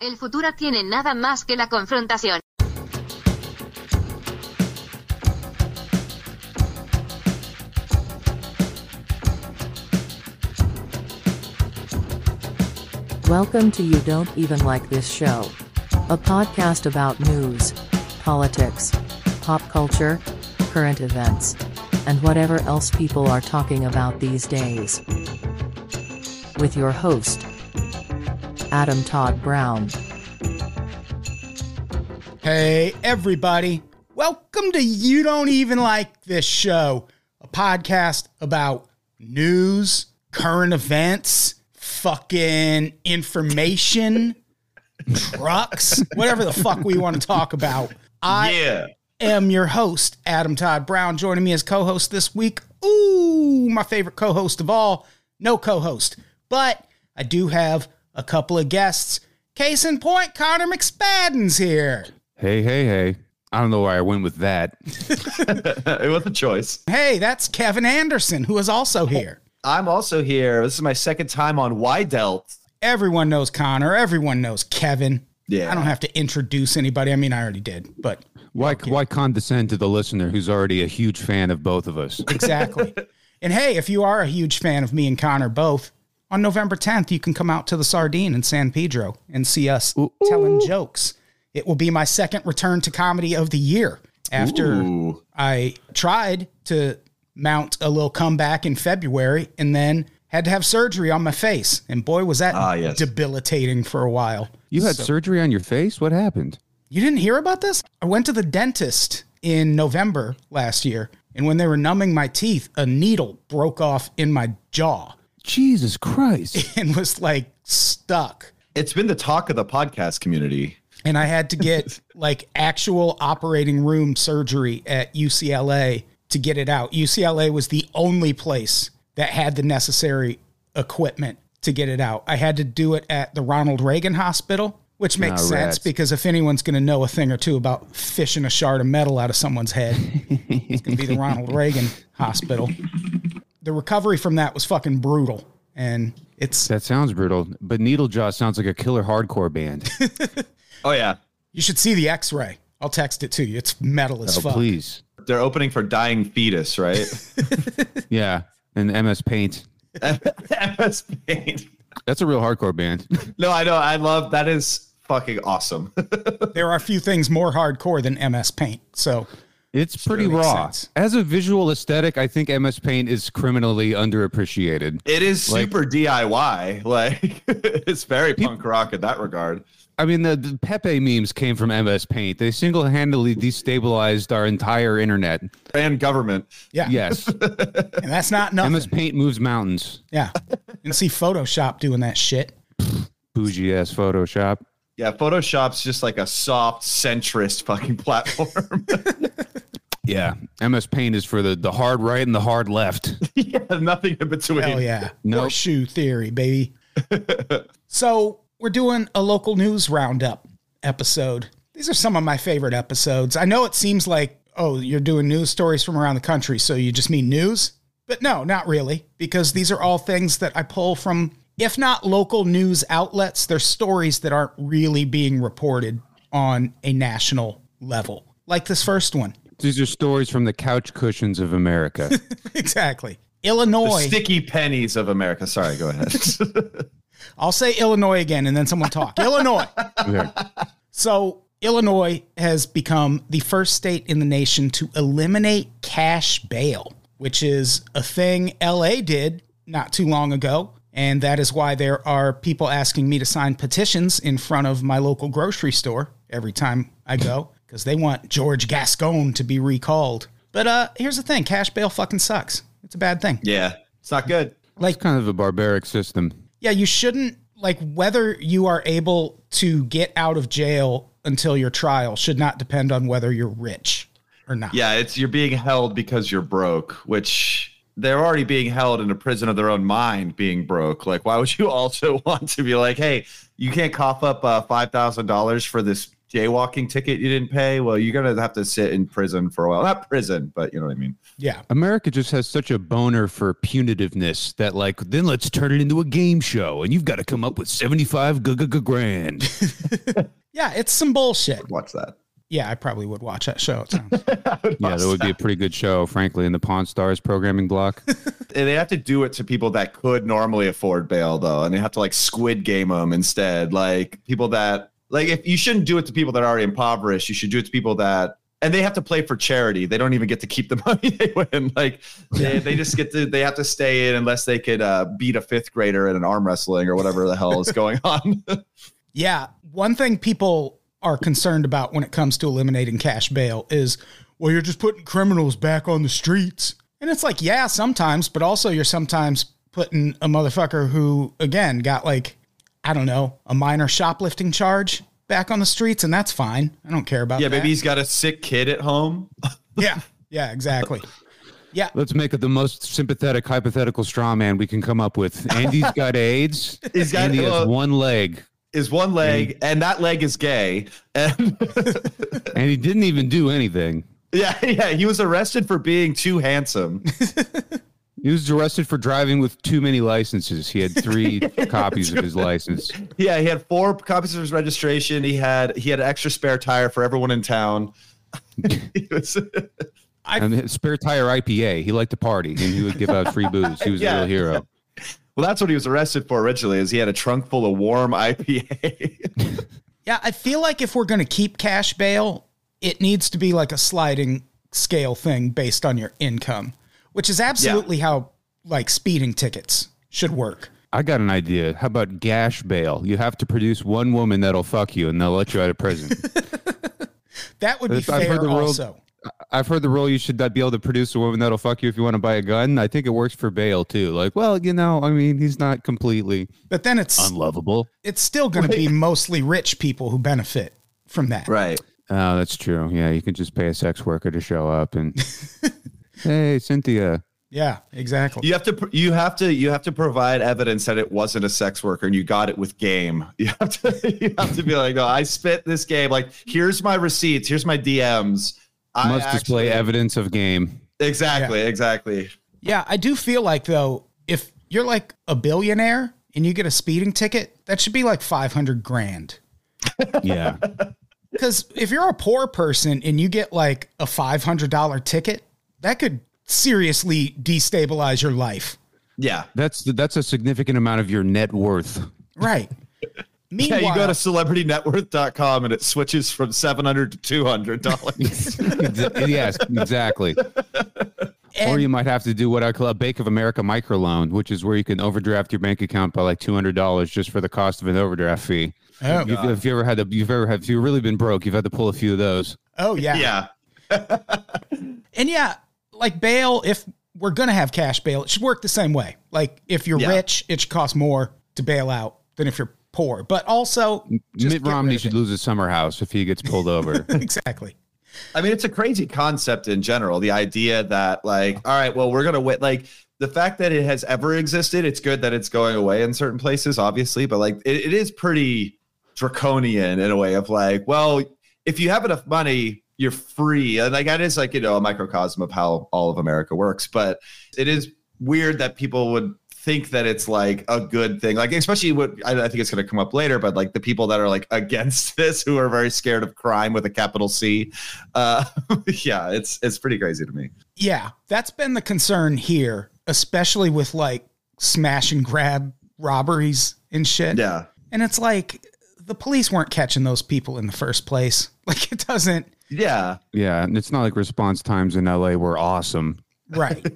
El futuro tiene nada más que la confrontación. Welcome to You Don't Even Like This Show, a podcast about news, politics, pop culture, current events, and whatever else people are talking about these days. With your host, Adam Todd Brown. Hey everybody, welcome to You Don't Even Like This Show, a podcast about news, current events, fucking information, trucks, whatever the fuck we want to talk about. I am your host, Adam Todd Brown. Joining me as co-host this week, my favorite co-host of all, no co-host, but I do have a couple of guests. Case in point, Connor McSpadden's here. Hey, hey, hey. I don't know why I went with that. It was a choice. Hey, that's Kevin Anderson, who is also here. I'm also here. This is my second time on Why Delt. Everyone knows Connor. Everyone knows Kevin. Yeah. I don't have to introduce anybody. I mean, I already did, but why condescend to the listener who's already a huge fan of both of us? Exactly. And hey, if you are a huge fan of me and Connor both, on November 10th, you can come out to the Sardine in San Pedro and see us telling jokes. It will be my second return to comedy of the year after I tried to mount a little comeback in February and then had to have surgery on my face. And boy, was that debilitating for a while. You had surgery on your face? What happened? You didn't hear about this? I went to the dentist in November last year, and when they were numbing my teeth, a needle broke off in my jaw. Jesus Christ. And was like stuck. It's been the talk of the podcast community. And I had to get like actual operating room surgery at UCLA to get it out. UCLA was the only place that had the necessary equipment to get it out. I had to do it at the Ronald Reagan Hospital, which makes sense because if anyone's going to know a thing or two about fishing a shard of metal out of someone's head, it's going to be the Ronald Reagan Hospital. The recovery from that was fucking brutal, and that sounds brutal. But Needle Jaw sounds like a killer hardcore band. Oh yeah, you should see the X-ray. I'll text it to you. It's metal as fuck. Please, they're opening for Dying Fetus, right? Yeah, and MS Paint. MS Paint. That's a real hardcore band. No, I know. I love that. Is fucking awesome. There are few things more hardcore than MS Paint. So. It's pretty raw. As a visual aesthetic, I think MS Paint is criminally underappreciated. It is super DIY. Like it's very punk rock in that regard. I mean, the Pepe memes came from MS Paint. They single-handedly destabilized our entire internet. And government. Yeah. Yes. And that's not nothing. MS Paint moves mountains. Yeah. And see Photoshop doing that shit. Bougie-ass Photoshop. Yeah, Photoshop's just like a soft, centrist fucking platform. Yeah, MS Paint is for the hard right and the hard left. Yeah, nothing in between. Hell yeah. Nope. Horseshoe theory, baby. So we're doing a local news roundup episode. These are some of my favorite episodes. I know it seems like, oh, you're doing news stories from around the country, so you just mean news? But no, not really, because these are all things that I pull from... If not local news outlets, they're stories that aren't really being reported on a national level, like this first one. These are stories from the couch cushions of America. Exactly. Illinois. The sticky pennies of America. Sorry, go ahead. I'll say Illinois again, and then someone talk. Illinois. Okay. So Illinois has become the first state in the nation to eliminate cash bail, which is a thing L.A. did not too long ago. And that is why there are people asking me to sign petitions in front of my local grocery store every time I go, because they want George Gascon to be recalled. But here's the thing. Cash bail fucking sucks. It's a bad thing. Yeah, it's not good. Like, it's kind of a barbaric system. Yeah, you shouldn't, like, whether you are able to get out of jail until your trial should not depend on whether you're rich or not. Yeah, it's you're being held because you're broke, which... They're already being held in a prison of their own mind being broke. Like, why would you also want to be like, hey, you can't cough up $5,000 for this jaywalking ticket you didn't pay, well, you're going to have to sit in prison for a while. Not prison, but you know what I mean? Yeah. America just has such a boner for punitiveness that, like, then let's turn it into a game show, and you've got to come up with 75 grand. Yeah, it's some bullshit. Watch that. Yeah, I probably would watch that show. It sounds. Yeah, that would be a pretty good show, frankly, in the Pawn Stars programming block. They have to do it to people that could normally afford bail, though, and they have to, like, Squid Game them instead. Like, people that... Like, if you shouldn't do it to people that are impoverished, you should do it to people that, and they have to play for charity. They don't even get to keep the money they win. Like, they just get to, they have to stay in unless they could beat a fifth grader in an arm wrestling or whatever the hell is going on. Yeah. One thing people are concerned about when it comes to eliminating cash bail is, well, you're just putting criminals back on the streets. And it's like, yeah, sometimes, but also you're sometimes putting a motherfucker who, again, got like, I don't know, a minor shoplifting charge back on the streets, and that's fine. I don't care about that. Yeah, maybe he's got a sick kid at home. Yeah, exactly. Yeah. Let's make it the most sympathetic hypothetical straw man we can come up with. Andy's got AIDS. Andy has one leg. And that leg is gay. And he didn't even do anything. Yeah, he was arrested for being too handsome. He was arrested for driving with too many licenses. He had 3 copies of his license. Yeah, he had 4 copies of his registration. He had an extra spare tire for everyone in town. And spare tire IPA. He liked to party, and he would give out free booze. He was a real hero. Well, that's what he was arrested for originally, is he had a trunk full of warm IPA. Yeah, I feel like if we're going to keep cash bail, it needs to be like a sliding scale thing based on your income. Which is absolutely how, like, speeding tickets should work. I got an idea. How about gash bail? You have to produce one woman that'll fuck you, and they'll let you out of prison. That would be fair also. I've heard the rule you should not be able to produce a woman that'll fuck you if you want to buy a gun. I think it works for bail, too. Like, well, you know, I mean, he's not completely but then it's unlovable. It's still going to be mostly rich people who benefit from that. Right. Oh, that's true. Yeah, you can just pay a sex worker to show up and... Hey, Cynthia. Yeah, exactly. You have to provide evidence that it wasn't a sex worker and you got it with game. You have to be like, oh, I spit this game. Like, here's my receipts. Here's my DMs. Display evidence of game. Exactly. Yeah, I do feel like, though, if you're like a billionaire and you get a speeding ticket, that should be like 500 grand. Yeah. Because if you're a poor person and you get like a $500 ticket, that could seriously destabilize your life. Yeah. That's a significant amount of your net worth. Right. Meanwhile, you go to celebritynetworth.com and it switches from $700 to $200. Yes, exactly. Or you might have to do what I call a Bank of America microloan, which is where you can overdraft your bank account by like $200 just for the cost of an overdraft fee. Oh, if you've really been broke, you've had to pull a few of those. Oh, yeah. Yeah. And yeah, like bail, if we're going to have cash bail, it should work the same way. Like if you're rich, it should cost more to bail out than if you're poor. But also Mitt Romney should lose his summer house if he gets pulled over. Exactly. I mean, it's a crazy concept in general. The idea that like, all right, well, we're going to wait. Like the fact that it has ever existed, it's good that it's going away in certain places, obviously. But like it is pretty draconian in a way of like, well, if you have enough money, you're free. And like that is like, you know, a microcosm of how all of America works. But it is weird that people would think that it's like a good thing. Like, especially what I think it's going to come up later, but like the people that are like against this, who are very scared of crime with a capital C. Yeah, it's pretty crazy to me. Yeah, that's been the concern here, especially with like smash and grab robberies and shit. Yeah. And it's like the police weren't catching those people in the first place. Like it doesn't. Yeah. And it's not like response times in LA were awesome. Right.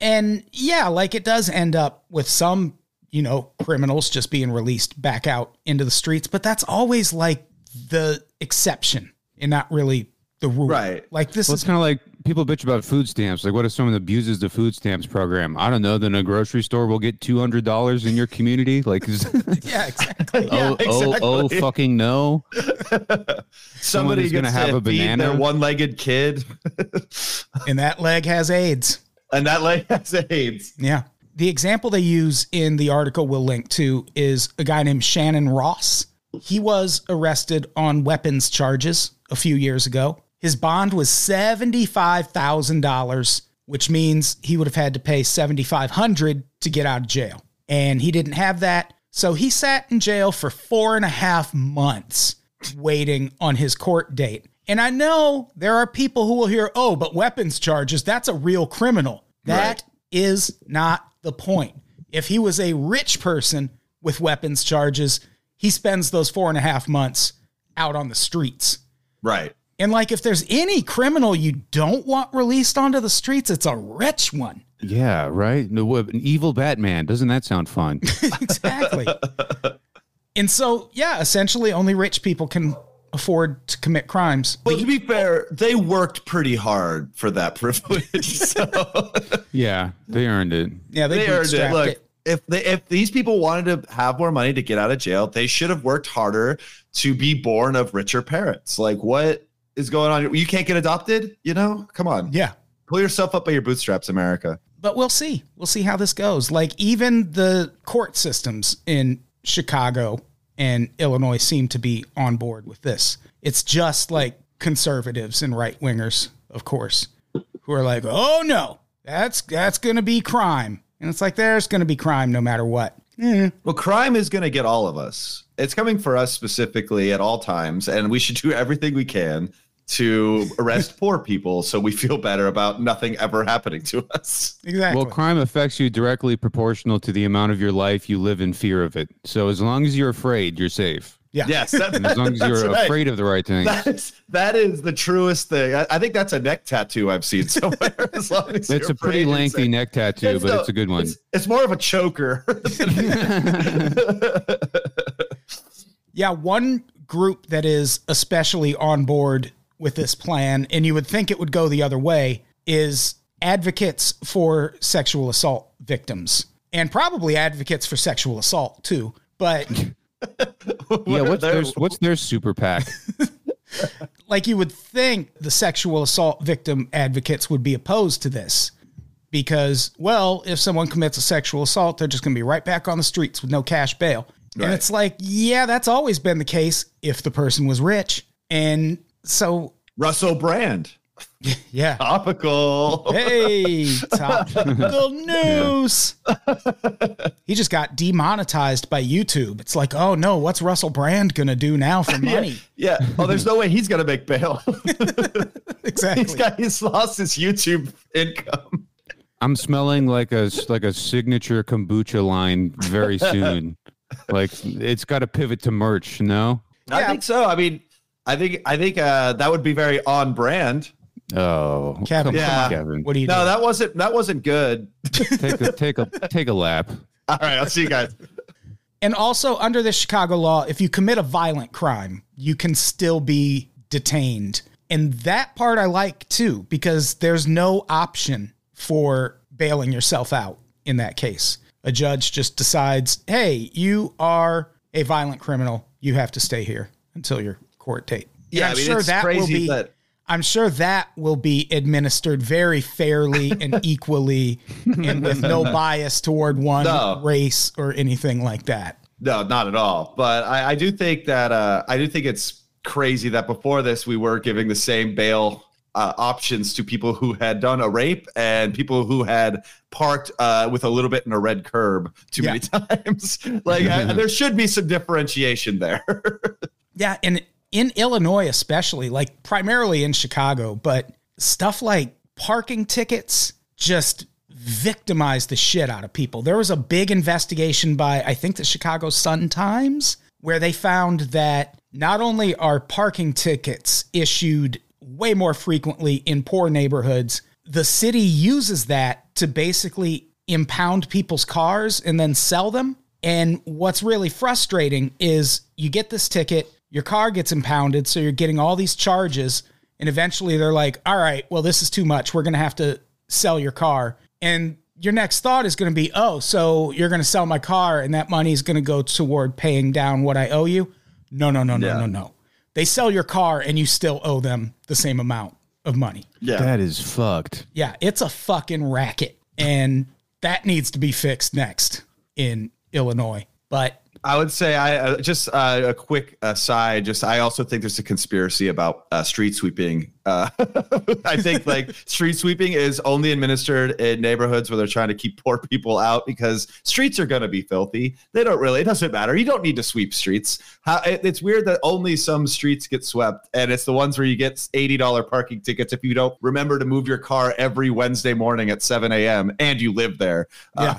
And yeah, like it does end up with some, you know, criminals just being released back out into the streets. But that's always like the exception and not really the rule. Right. Like this is kind of like people bitch about food stamps. Like what if someone abuses the food stamps program? I don't know. Then a grocery store will get $200 in your community. Like, yeah, exactly. Oh, fucking no. Somebody's going to have a banana. Their one-legged kid. And that leg has AIDS. Yeah. The example they use in the article we'll link to is a guy named Shannon Ross, He was arrested on weapons charges a few years ago. His bond was $75,000, which means he would have had to pay $7,500 to get out of jail. And he didn't have that. So he sat in jail for 4.5 months waiting on his court date. And I know there are people who will hear, oh, but weapons charges, that's a real criminal. That is not the point. If he was a rich person with weapons charges, he spends those 4.5 months out on the streets. Right. And like, if there's any criminal you don't want released onto the streets, it's a rich one. Yeah, right? No, an evil Batman. Doesn't that sound fun? Exactly. And so, yeah, essentially only rich people can afford to commit crimes. Well, to be fair, they worked pretty hard for that privilege. So. Yeah, they earned it. Yeah, they earned it. Look, if these people wanted to have more money to get out of jail, they should have worked harder to be born of richer parents. Like, what is going on? You can't get adopted, you know? Come on. Yeah. Pull yourself up by your bootstraps, America. But we'll see. We'll see how this goes. Like, even the court systems in Chicago and Illinois seem to be on board with this. It's just like conservatives and right wingers, of course, who are like, oh, no, that's going to be crime. And it's like, there's going to be crime no matter what. Mm-hmm. Well, crime is going to get all of us. It's coming for us specifically at all times, and we should do everything we can to arrest poor people so we feel better about nothing ever happening to us. Exactly. Well, crime affects you directly proportional to the amount of your life you live in fear of it. So as long as you're afraid, you're safe. Yeah. Yes. And as long as you're afraid of the right things. That is the truest thing. I think that's a neck tattoo I've seen somewhere. As long as it's a pretty lengthy neck tattoo, but it's a good one. It's more of a choker. Yeah, one group that is especially on board with this plan, and you would think it would go the other way, is advocates for sexual assault victims, and probably advocates for sexual assault too. But yeah, what's their super PAC? Like, you would think the sexual assault victim advocates would be opposed to this because, well, if someone commits a sexual assault, they're just going to be right back on the streets with no cash bail. Right. And it's like, yeah, that's always been the case if the person was rich. And so Russell Brand. Yeah. Topical. Hey, topical news. He just got demonetized by YouTube. It's like, oh no, what's Russell Brand going to do now for money? Yeah. Oh, there's no way he's going to make bail. Exactly. He's lost his YouTube income. I'm smelling like a signature kombucha line very soon. Like, it's got to pivot to merch, no? Yeah. I think so. I mean, I think that would be very on brand. Oh, Kevin, yeah. Kevin. What are you doing? No, that wasn't good. Take a lap. All right, I'll see you guys. And also, under the Chicago law, if you commit a violent crime, you can still be detained. And that part I like too, because there's no option for bailing yourself out in that case. A judge just decides, hey, you are a violent criminal. You have to stay here until your court date. Yeah, I'm sure that will be. I'm sure that will be administered very fairly and equally, and with no bias toward one race or anything like that. No, not at all. But I do think that it's crazy that before this we were giving the same bail options to people who had done a rape and people who had parked with a little bit in a red curb too many times. Like, there should be some differentiation there. Yeah. And in Illinois, especially, like primarily in Chicago, but stuff like parking tickets just victimize the shit out of people. There was a big investigation by, I think, the Chicago Sun-Times, where they found that not only are parking tickets issued way more frequently in poor neighborhoods, the city uses that to basically impound people's cars and then sell them. And what's really frustrating is you get this ticket, your car gets impounded, so you're getting all these charges, and eventually they're like, all right, well, this is too much. We're going to have to sell your car. And your next thought is going to be, oh, so you're going to sell my car and that money is going to go toward paying down what I owe you? No. They sell your car and you still owe them the same amount of money. Yeah. That is fucked. Yeah, it's a fucking racket. And that needs to be fixed next in Illinois. But I would say a quick aside. I also think there's a conspiracy about street sweeping. I think like street sweeping is only administered in neighborhoods where they're trying to keep poor people out because streets are going to be filthy. They don't really. It doesn't matter. You don't need to sweep streets. It's weird that only some streets get swept, and it's the ones where you get $80 parking tickets if you don't remember to move your car every Wednesday morning at 7 a.m. and you live there. Yeah,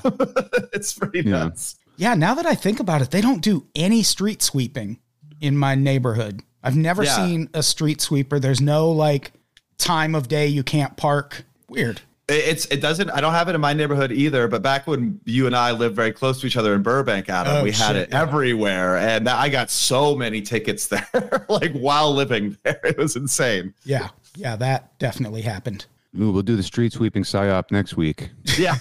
it's pretty nuts. Yeah, now that I think about it, they don't do any street sweeping in my neighborhood. I've never seen a street sweeper. There's no like time of day you can't park. Weird. I don't have it in my neighborhood either, but back when you and I lived very close to each other in Burbank, Adam, had it everywhere. And I got so many tickets there, like while living there. It was insane. Yeah. Yeah. That definitely happened. Ooh, we'll do the street sweeping PSYOP next week. Yeah.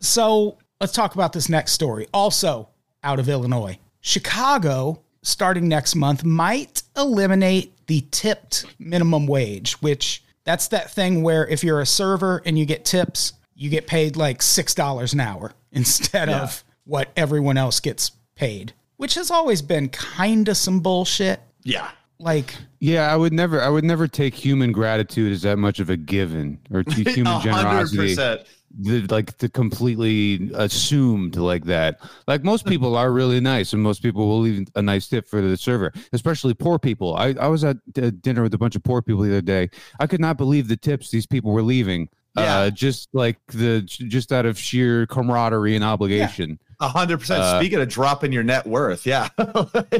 So let's talk about this next story. Also out of Illinois, Chicago, starting next month, might eliminate the tipped minimum wage, which that's that thing where if you're a server and you get tips, you get paid like $6 an hour instead of what everyone else gets paid, which has always been kind of some bullshit. Yeah. Like, yeah, I would never take human gratitude as that much of a given or human generosity. 100%. The completely assumed like that. Like most people are really nice, and most people will leave a nice tip for the server, especially poor people. I was at dinner with a bunch of poor people the other day. I could not believe the tips these people were leaving. Yeah. Just out of sheer camaraderie and obligation. 100%. Speaking of dropping your net worth. Yeah.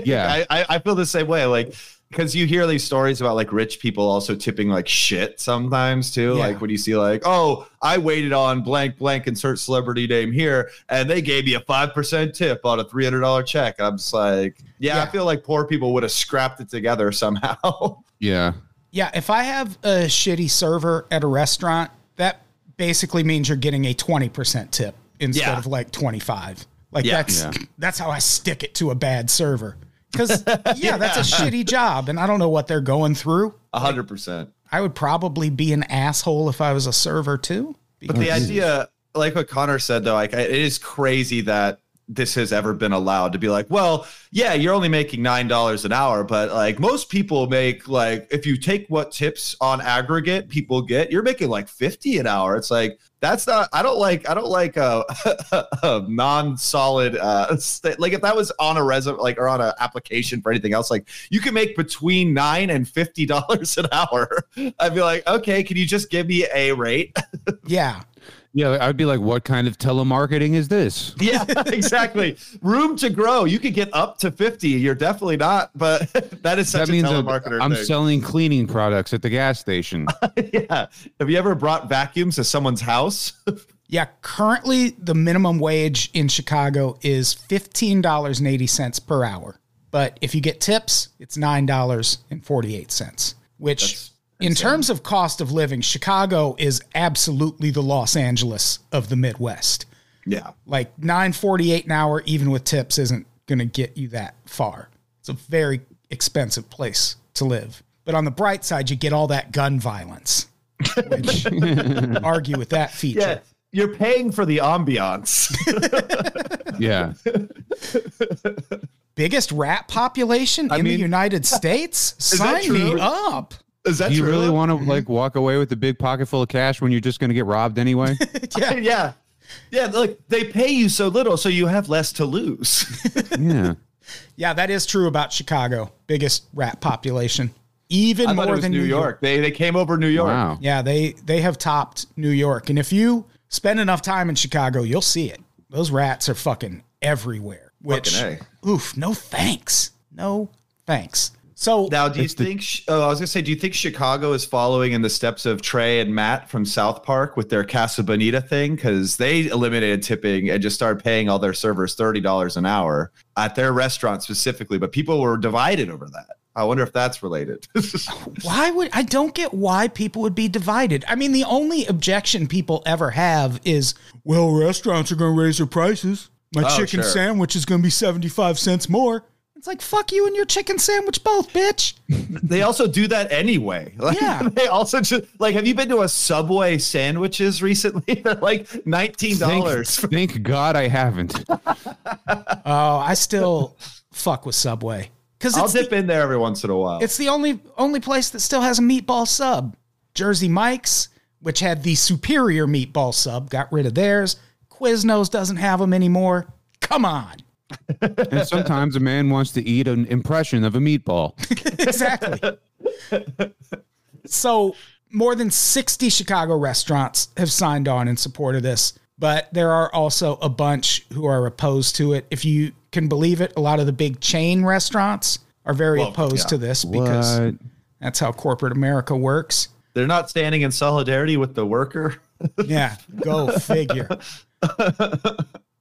Yeah. I feel the same way. Like, because you hear these stories about like rich people also tipping like shit sometimes too. Yeah. Like when you see like, oh, I waited on blank blank insert celebrity name here and they gave me a 5% tip on a $300 check. I'm just like, I feel like poor people would have scrapped it together somehow. Yeah. Yeah. If I have a shitty server at a restaurant, that basically means you're getting a 20% tip instead of like 25. Like that's how I stick it to a bad server. Because, that's a shitty job, and I don't know what they're going through. 100%. I would probably be an asshole if I was a server, too. But the idea, like what Connor said, though, like it is crazy that this has ever been allowed to be like, well, yeah, you're only making $9 an hour, but like most people make like, if you take what tips on aggregate people get, you're making like $50 an hour. It's like, that's not, I don't like a non-solid, like if that was on a resume, like, or on an application for anything else, like you can make between $9 and $50 an hour. I'd be like, okay, can you just give me a rate? Yeah. Yeah, I'd be like, what kind of telemarketing is this? Yeah, exactly. Room to grow. You could get up to 50. You're definitely not, but that is such a telemarketer. I'm selling cleaning products at the gas station. Yeah. Have you ever brought vacuums to someone's house? Yeah. Currently, the minimum wage in Chicago is $15.80 per hour. But if you get tips, it's $9.48, which... In terms of cost of living, Chicago is absolutely the Los Angeles of the Midwest. Yeah. Like $9.48 an hour, even with tips, isn't going to get you that far. It's a very expensive place to live. But on the bright side, you get all that gun violence. Which argue with that feature. Yeah, you're paying for the ambiance. Yeah. Biggest rat population in the United States? Sign me up. Is that true? You really want to like walk away with a big pocket full of cash when you're just going to get robbed anyway? Yeah. Like they pay you so little, so you have less to lose. Yeah. That is true about Chicago. Biggest rat population, even more than New York. They came over New York. Wow. Yeah. They have topped New York. And if you spend enough time in Chicago, you'll see it. Those rats are fucking everywhere, which no thanks. No thanks. So now, do you think Chicago is following in the steps of Trey and Matt from South Park with their Casa Bonita thing? Because they eliminated tipping and just started paying all their servers $30 an hour at their restaurant specifically. But people were divided over that. I wonder if that's related. I don't get why people would be divided. I mean, the only objection people ever have is, well, restaurants are going to raise their prices. My chicken sandwich is going to be 75 cents more. It's like, fuck you and your chicken sandwich both, bitch. They also do that anyway. Like, yeah. They also just, like, have you been to a Subway sandwiches recently? They're like $19. Thank God I haven't. Oh, I still fuck with Subway. I'll dip in there every once in a while. It's the only place that still has a meatball sub. Jersey Mike's, which had the superior meatball sub, got rid of theirs. Quiznos doesn't have them anymore. Come on. And sometimes a man wants to eat an impression of a meatball. Exactly. So more than 60 Chicago restaurants have signed on in support of this, but there are also a bunch who are opposed to it. If you can believe it, a lot of the big chain restaurants are very opposed to this because that's how corporate America works. They're not standing in solidarity with the worker. Yeah, go figure.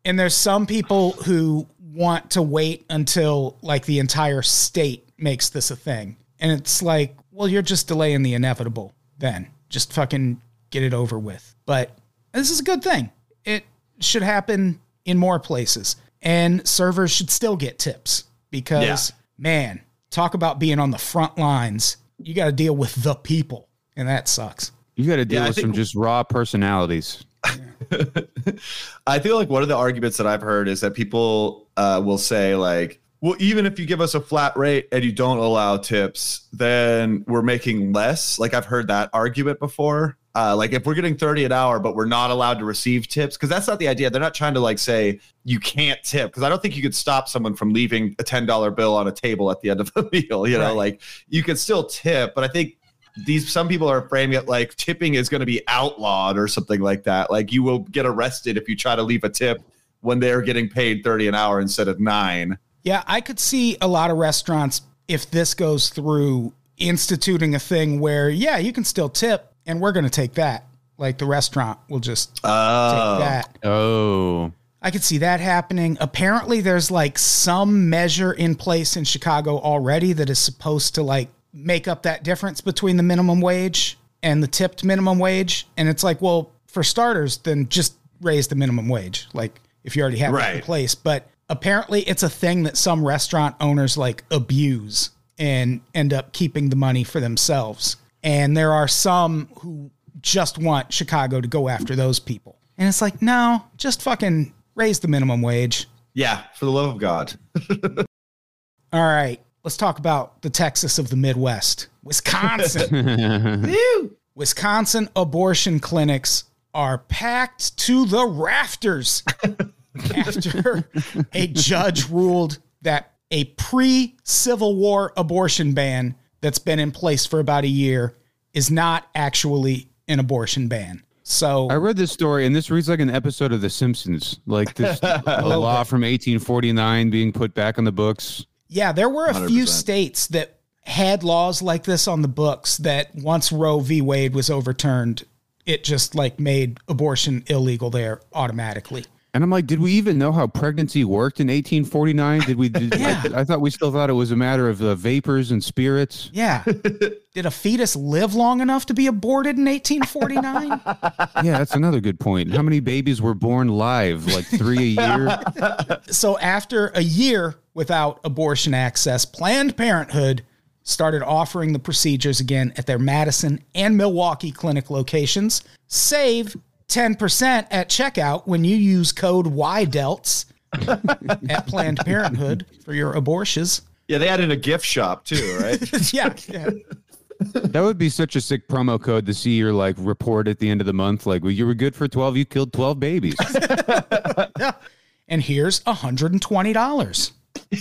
And there's some people who want to wait until like the entire state makes this a thing. And it's like, well, you're just delaying the inevitable then. Just fucking get it over with. But this is a good thing. It should happen in more places. And servers should still get tips because, man, talk about being on the front lines. You got to deal with the people, and that sucks. You got to deal with some just raw personalities. Yeah. I feel like one of the arguments that I've heard is that people will say, like, well, even if you give us a flat rate and you don't allow tips, then we're making less. Like, I've heard that argument before. Like if we're getting 30 an hour, but we're not allowed to receive tips, because that's not the idea. They're not trying to like say you can't tip, because I don't think you could stop someone from leaving a $10 bill on a table at the end of the meal. You know, like you could still tip, but I think some people are framing it like tipping is going to be outlawed or something like that. Like you will get arrested if you try to leave a tip when they're getting paid 30 an hour instead of 9. Yeah, I could see a lot of restaurants, if this goes through, instituting a thing where, yeah, you can still tip. And we're going to take that. Like the restaurant will just take that. Oh, I could see that happening. Apparently there's like some measure in place in Chicago already that is supposed to like make up that difference between the minimum wage and the tipped minimum wage. And it's like, well, for starters, then just raise the minimum wage. Like if you already have that in place, but apparently it's a thing that some restaurant owners like abuse and end up keeping the money for themselves. And there are some who just want Chicago to go after those people. And it's like, no, just fucking raise the minimum wage. Yeah, for the love of God. All right, let's talk about the Texas of the Midwest. Wisconsin. Wisconsin abortion clinics are packed to the rafters after a judge ruled that a pre-Civil War abortion ban that's been in place for about a year is not actually an abortion ban. So I read this story, and this reads like an episode of The Simpsons, like this law from 1849 being put back on the books. Yeah, there were a few states that had laws like this on the books that once Roe v. Wade was overturned, it just like made abortion illegal there automatically. And I'm like, did we even know how pregnancy worked in 1849? Did we? I thought we still thought it was a matter of vapors and spirits. Yeah. Did a fetus live long enough to be aborted in 1849? Yeah, that's another good point. How many babies were born live? Like 3 a year? So after a year without abortion access, Planned Parenthood started offering the procedures again at their Madison and Milwaukee clinic locations. Save 10% at checkout when you use code YDELTS at Planned Parenthood for your abortions. Yeah, they added a gift shop too, right? Yeah. That would be such a sick promo code to see your like report at the end of the month. Like, well, you were good for 12. You killed 12 babies. Yeah. And here's $120.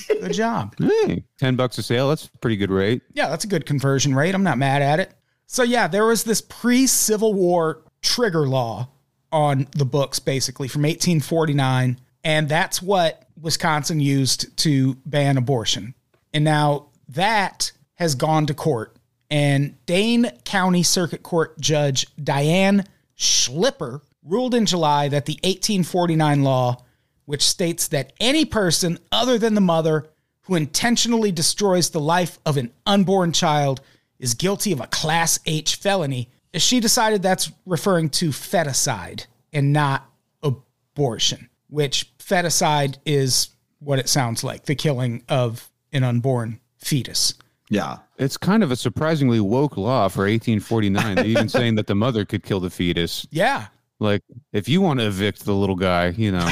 Good job. Hey, $10 a sale. That's a pretty good rate. Yeah, that's a good conversion rate. I'm not mad at it. So yeah, there was this pre-Civil War trigger law on the books, basically, from 1849. And that's what Wisconsin used to ban abortion. And now that has gone to court. And Dane County Circuit Court Judge Diane Schlipper ruled in July that the 1849 law, which states that any person other than the mother who intentionally destroys the life of an unborn child is guilty of a Class H felony. She decided that's referring to feticide and not abortion, which feticide is what it sounds like, the killing of an unborn fetus. Yeah. It's kind of a surprisingly woke law for 1849, even saying that the mother could kill the fetus. Yeah. Like, if you want to evict the little guy, you know.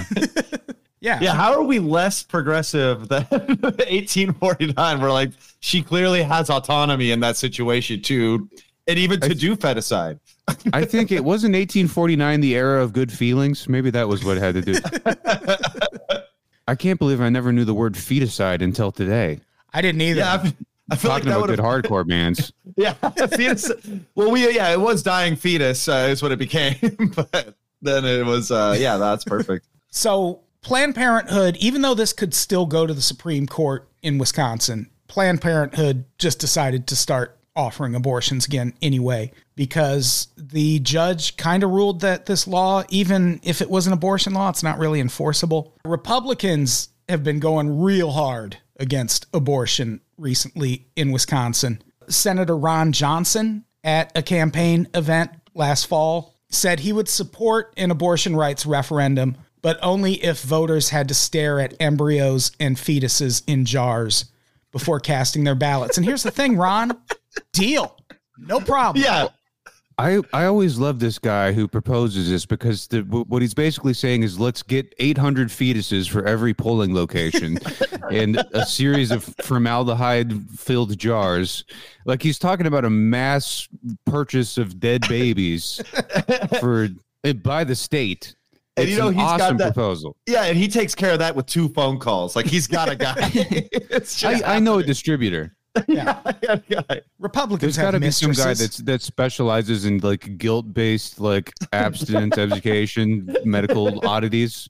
Yeah. Yeah. How are we less progressive than 1849? We're like, she clearly has autonomy in that situation, too. And even to do feticide. I think it wasn't 1849 the era of good feelings. Maybe that was what it had to do. I can't believe I never knew the word feticide until today. I didn't either. Yeah, I feel talking like about good hardcore bands. Yeah. Fetus. Well, it was Dying Fetus is what it became. But then it was, that's perfect. So Planned Parenthood, even though this could still go to the Supreme Court in Wisconsin, Planned Parenthood just decided to start offering abortions again anyway, because the judge kind of ruled that this law, even if it was an abortion law, it's not really enforceable. Republicans have been going real hard against abortion recently in Wisconsin. Senator Ron Johnson at a campaign event last fall said he would support an abortion rights referendum, but only if voters had to stare at embryos and fetuses in jars before casting their ballots. And here's the thing, Ron. Deal. No problem. Yeah. I always love this guy who proposes this, because what he's basically saying is, let's get 800 fetuses for every polling location and a series of formaldehyde-filled jars. Like, he's talking about a mass purchase of dead babies by the state. And it's he's awesome got that proposal. Yeah, and he takes care of that with 2 phone calls. Like, he's got a guy. I know a distributor. Yeah. Republicans. There's got to be some guy that specializes in like guilt-based, like abstinence education, medical oddities.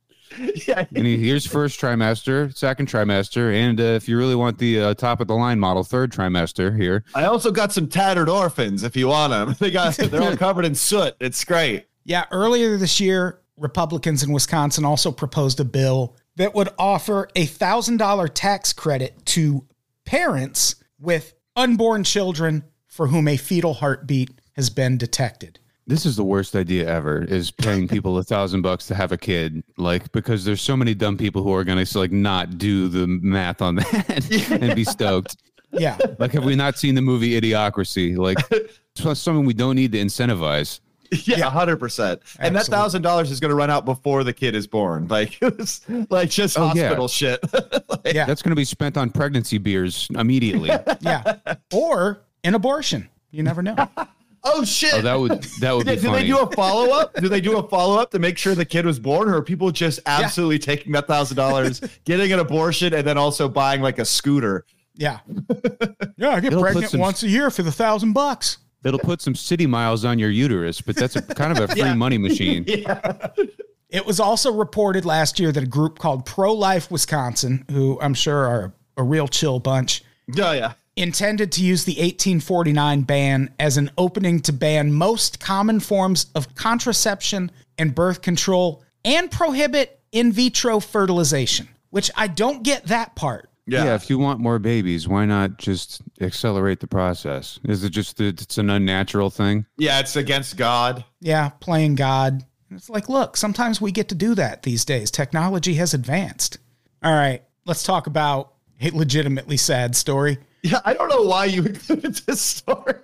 Yeah. And here's first trimester, second trimester, and if you really want the top of the line model, third trimester here. I also got some tattered orphans if you want them. They're all covered in soot. It's great. Yeah. Earlier this year, Republicans in Wisconsin also proposed a bill that would offer $1,000 tax credit to parents with unborn children for whom a fetal heartbeat has been detected. This is the worst idea ever, is paying people $1,000 to have a kid, like, because there's so many dumb people who are going to like not do the math on that and be stoked. Yeah. Like, have we not seen the movie Idiocracy? Like, it's something we don't need to incentivize. Yeah, 100%. And that $1,000 is going to run out before the kid is born. Like, it was like just hospital shit. Like, yeah, that's going to be spent on pregnancy beers immediately. Yeah, or an abortion. You never know. Oh shit! Oh, that would be funny. Do they do a follow up? Do they do a follow up to make sure the kid was born, or are people just absolutely taking that $1,000, getting an abortion, and then also buying like a scooter? Yeah. Yeah, I get pregnant once a year for the $1,000. It'll put some city miles on your uterus, but that's kind of a free money machine. Yeah. It was also reported last year that a group called Pro-Life Wisconsin, who I'm sure are a real chill bunch, intended to use the 1849 ban as an opening to ban most common forms of contraception and birth control, and prohibit in vitro fertilization, which I don't get that part. Yeah, if you want more babies, why not just accelerate the process? Is it just that it's an unnatural thing? Yeah, it's against God. Yeah, playing God. It's like, look, sometimes we get to do that these days. Technology has advanced. All right, let's talk about a legitimately sad story. Yeah, I don't know why you included this story.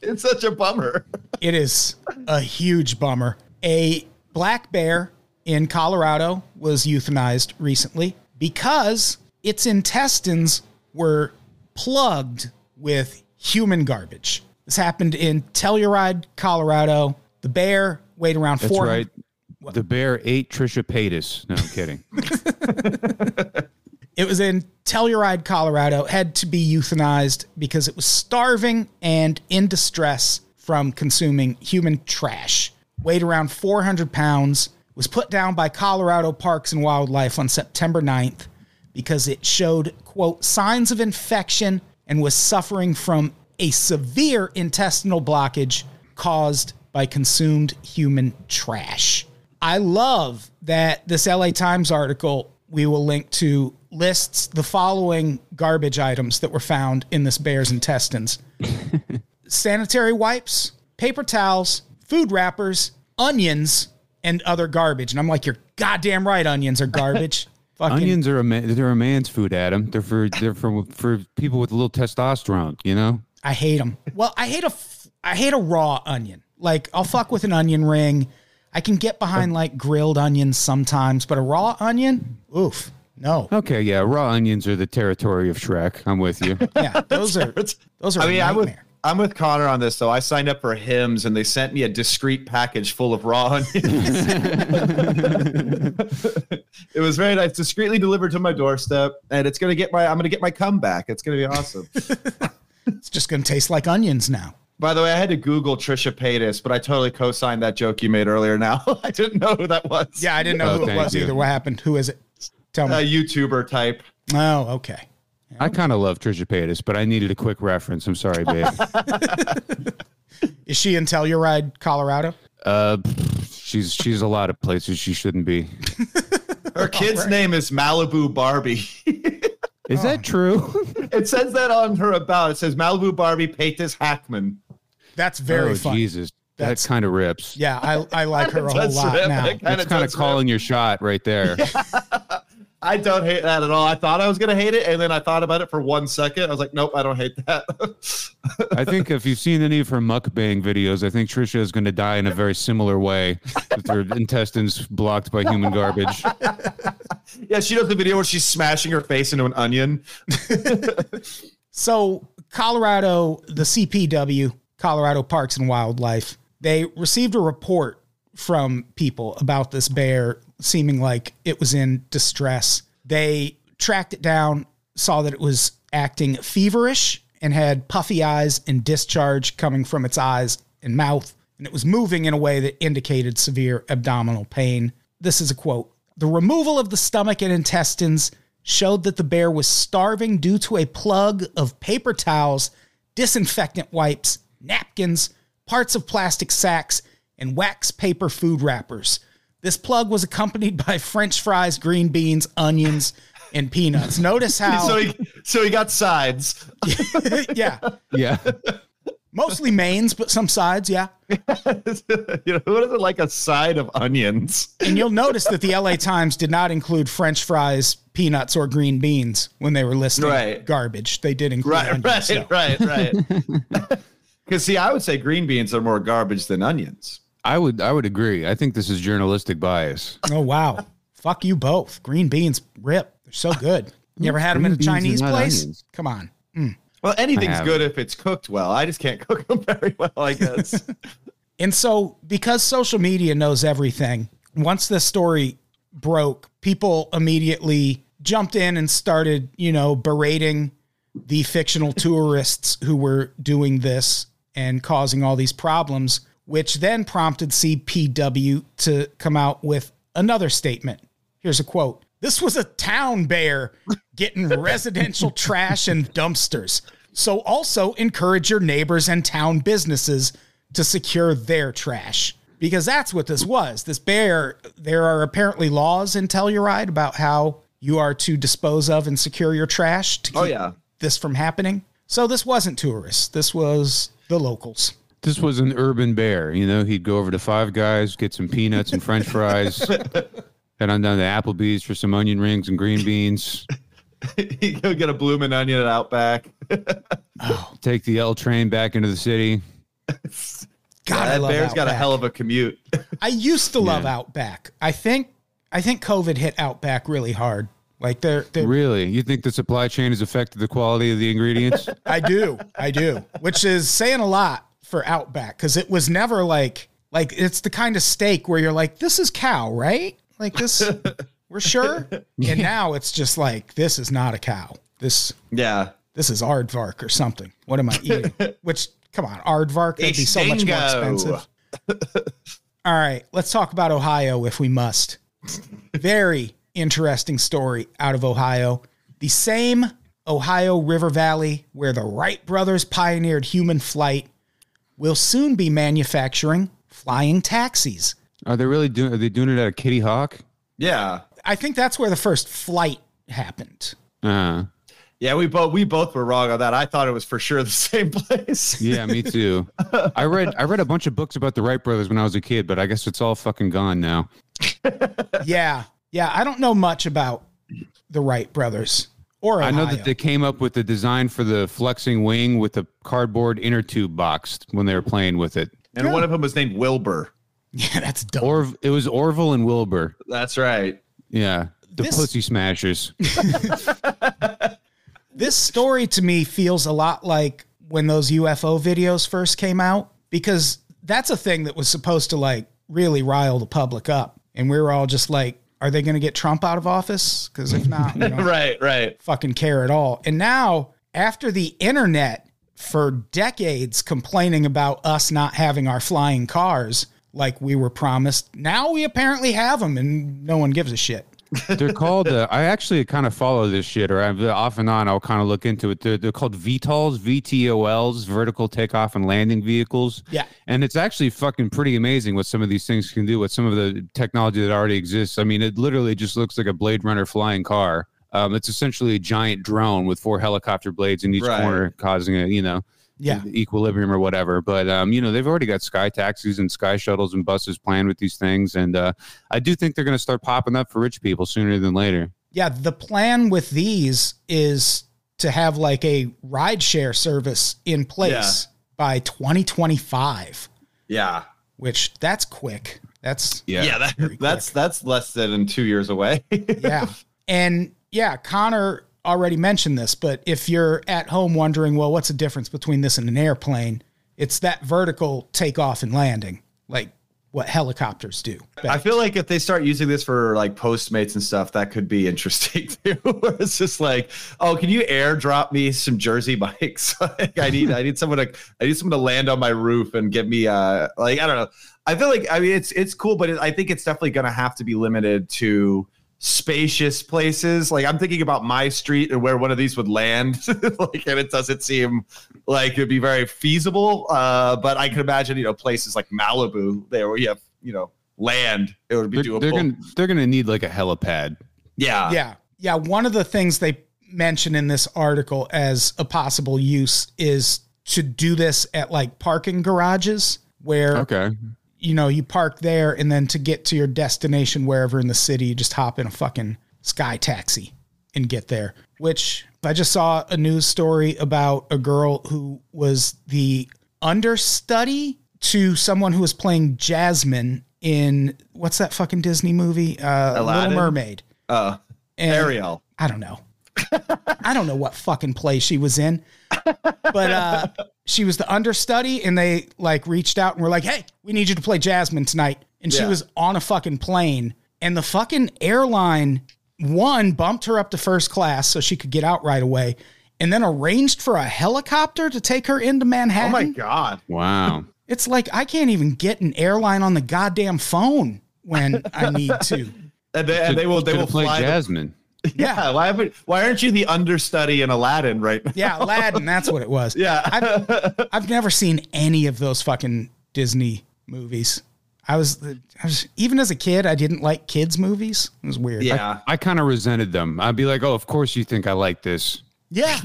It's such a bummer. It is a huge bummer. A black bear in Colorado was euthanized recently because its intestines were plugged with human garbage. This happened in Telluride, Colorado. The bear weighed around 4. That's right. What? The bear ate Trisha Paytas. No, I'm kidding. It was in Telluride, Colorado. It had to be euthanized because it was starving and in distress from consuming human trash. Weighed around 400 pounds. Was put down by Colorado Parks and Wildlife on September 9th. Because it showed, quote, signs of infection and was suffering from a severe intestinal blockage caused by consumed human trash. I love that this LA Times article we will link to lists the following garbage items that were found in this bear's intestines. Sanitary wipes, paper towels, food wrappers, onions, and other garbage. And I'm like, you're goddamn right onions are garbage. Fucking onions are a man's food, Adam. They're for people with a little testosterone, you know? I hate them. Well, I hate a raw onion. Like, I'll fuck with an onion ring. I can get behind like grilled onions sometimes, but a raw onion? Oof. No. Okay, yeah, raw onions are the territory of Shrek. I'm with you. Yeah, those are I mean, a nightmare. I'm with Connor on this, though. I signed up for Hims, and they sent me a discreet package full of raw onions. It was very nice, discreetly delivered to my doorstep, and it's gonna get my. I'm gonna get my comeback. It's gonna be awesome. It's just gonna taste like onions now. By the way, I had to Google Trisha Paytas, but I totally co-signed that joke you made earlier. Now I didn't know who that was. Yeah, I didn't know who it was either. What happened? Who is it? Tell me. A YouTuber type. Oh, okay. I kind of love Trisha Paytas, but I needed a quick reference. I'm sorry, babe. Is she in Telluride, Colorado? She's a lot of places she shouldn't be. Her kid's name is Malibu Barbie. Is that true? It says that on her about. It says Malibu Barbie Paytas Hackman. That's very funny. Jesus. That kind of rips. Yeah, I like her a whole lot now. That's kind of calling your shot right there. Yeah. I don't hate that at all. I thought I was going to hate it, and then I thought about it for 1 second. I was like, nope, I don't hate that. I think if you've seen any of her mukbang videos, I think Trisha is going to die in a very similar way with her intestines blocked by human garbage. Yeah, she does the video where she's smashing her face into an onion. So Colorado, the CPW, Colorado Parks and Wildlife, they received a report from people about this bear seeming like it was in distress. They tracked it down, saw that it was acting feverish and had puffy eyes and discharge coming from its eyes and mouth, and it was moving in a way that indicated severe abdominal pain. This is a quote. The removal of the stomach and intestines showed that the bear was starving due to a plug of paper towels, disinfectant wipes, napkins, parts of plastic sacks, and wax paper food wrappers. This plug was accompanied by French fries, green beans, onions, and peanuts. Notice how... So he got sides. Yeah. Yeah. Mostly mains, but some sides, yeah. You know, what is it like a side of onions? And you'll notice that the LA Times did not include French fries, peanuts, or green beans when they were listing garbage. They did include onions. Right. Because, see, I would say green beans are more garbage than onions. I would agree. I think this is journalistic bias. Oh, wow. Fuck you both. Green beans rip. They're so good. You ever had them in a Chinese place? Onions. Come on. Mm. Well, anything's good if it's cooked well. I just can't cook them very well, I guess. And so because social media knows everything, once this story broke, people immediately jumped in and started, you know, berating the fictional tourists who were doing this and causing all these problems, which then prompted CPW to come out with another statement. Here's a quote. This was a town bear getting residential trash and dumpsters. So also encourage your neighbors and town businesses to secure their trash, because that's what this was. This bear, there are apparently laws in Telluride about how you are to dispose of and secure your trash to keep this from happening. So this wasn't tourists. This was the locals. This was an urban bear. You know, he'd go over to Five Guys, get some peanuts and French fries, head on down to Applebee's for some onion rings and green beans. He'd go get a bloomin' onion at Outback. Take the L train back into the city. God, that bear's got a hell of a commute. I used to love Outback. I think COVID hit Outback really hard. Like they're really, you think the supply chain has affected the quality of the ingredients? I do. Which is saying a lot for Outback, because it was never like it's the kind of steak where you're like, this is cow, right? Like this, we're sure. And now it's just like, this is not a cow. This is aardvark or something. What am I eating? Which, come on, aardvark, that'd be so much more expensive. All right, let's talk about Ohio if we must. Very interesting story out of Ohio. The same Ohio River Valley where the Wright brothers pioneered human flight will soon be manufacturing flying taxis. Are they doing it at a Kitty Hawk? Yeah. I think that's where the first flight happened. Yeah, we both were wrong on that. I thought it was for sure the same place. Yeah, me too. I read a bunch of books about the Wright brothers when I was a kid, but I guess it's all fucking gone now. Yeah. I don't know much about the Wright brothers. Or Ohio. I know that they came up with the design for the flexing wing with the cardboard inner tube box when they were playing with it. And one of them was named Wilbur. Yeah, that's dumb. It was Orville and Wilbur. That's right. Yeah. The Pussy Smashers. This story to me feels a lot like when those UFO videos first came out, because that's a thing that was supposed to like really rile the public up. And we were all just like, are they going to get Trump out of office? Because if not, we don't right. fucking care at all. And now after the internet for decades complaining about us not having our flying cars like we were promised, now we apparently have them and no one gives a shit. They're called, I actually kind of follow this shit, or I'm off and on, I'll kind of look into it. They're called VTOLs, VTOLs, vertical takeoff and landing vehicles. Yeah. And it's actually fucking pretty amazing what some of these things can do with some of the technology that already exists. I mean, it literally just looks like a Blade Runner flying car. It's essentially a giant drone with 4 helicopter blades in each corner causing a, you know, equilibrium or whatever. But, you know, they've already got sky taxis and sky shuttles and buses planned with these things. And I do think they're going to start popping up for rich people sooner than later. Yeah. The plan with these is to have like a rideshare service in place by 2025. Yeah. Which that's quick. That's quick. That's less than 2 years away. Yeah. And yeah, Connor already mentioned this, but if you're at home wondering, well, what's the difference between this and an airplane? It's that vertical takeoff and landing, like what helicopters do. I feel like if they start using this for like Postmates and stuff, that could be interesting too. It's just like, oh, can you airdrop me some Jersey Mike's? Like, I need someone to land on my roof and give me like, I don't know. I feel like, I mean, it's cool, but I think it's definitely going to have to be limited to spacious places. Like I'm thinking about my street and where one of these would land, like, and it doesn't seem like it'd be very feasible. But I can imagine, you know, places like Malibu there where you have, you know, land, it would be doable. They're gonna need like a helipad. Yeah. Yeah. Yeah. One of the things they mention in this article as a possible use is to do this at like parking garages where you know, you park there, and then to get to your destination, wherever in the city, you just hop in a fucking sky taxi and get there. Which I just saw a news story about a girl who was the understudy to someone who was playing Jasmine in what's that fucking Disney movie? Little Mermaid. Ariel. I don't know. I don't know what fucking play she was in, but she was the understudy, and they like reached out and were like, hey, we need you to play Jasmine tonight. And she was on a fucking plane, and the fucking airline bumped her up to first class so she could get out right away, and then arranged for a helicopter to take her into Manhattan. Oh my God. Wow. It's like, I can't even get an airline on the goddamn phone when I need to. and they will play Jasmine. Yeah. Why aren't you the understudy in Aladdin right now? Yeah, Aladdin, that's what it was. Yeah. I've never seen any of those fucking Disney movies. I was even as a kid, I didn't like kids movies. It was weird. Yeah. I kind of resented them. I'd be like, oh, of course you think I like this. Yeah.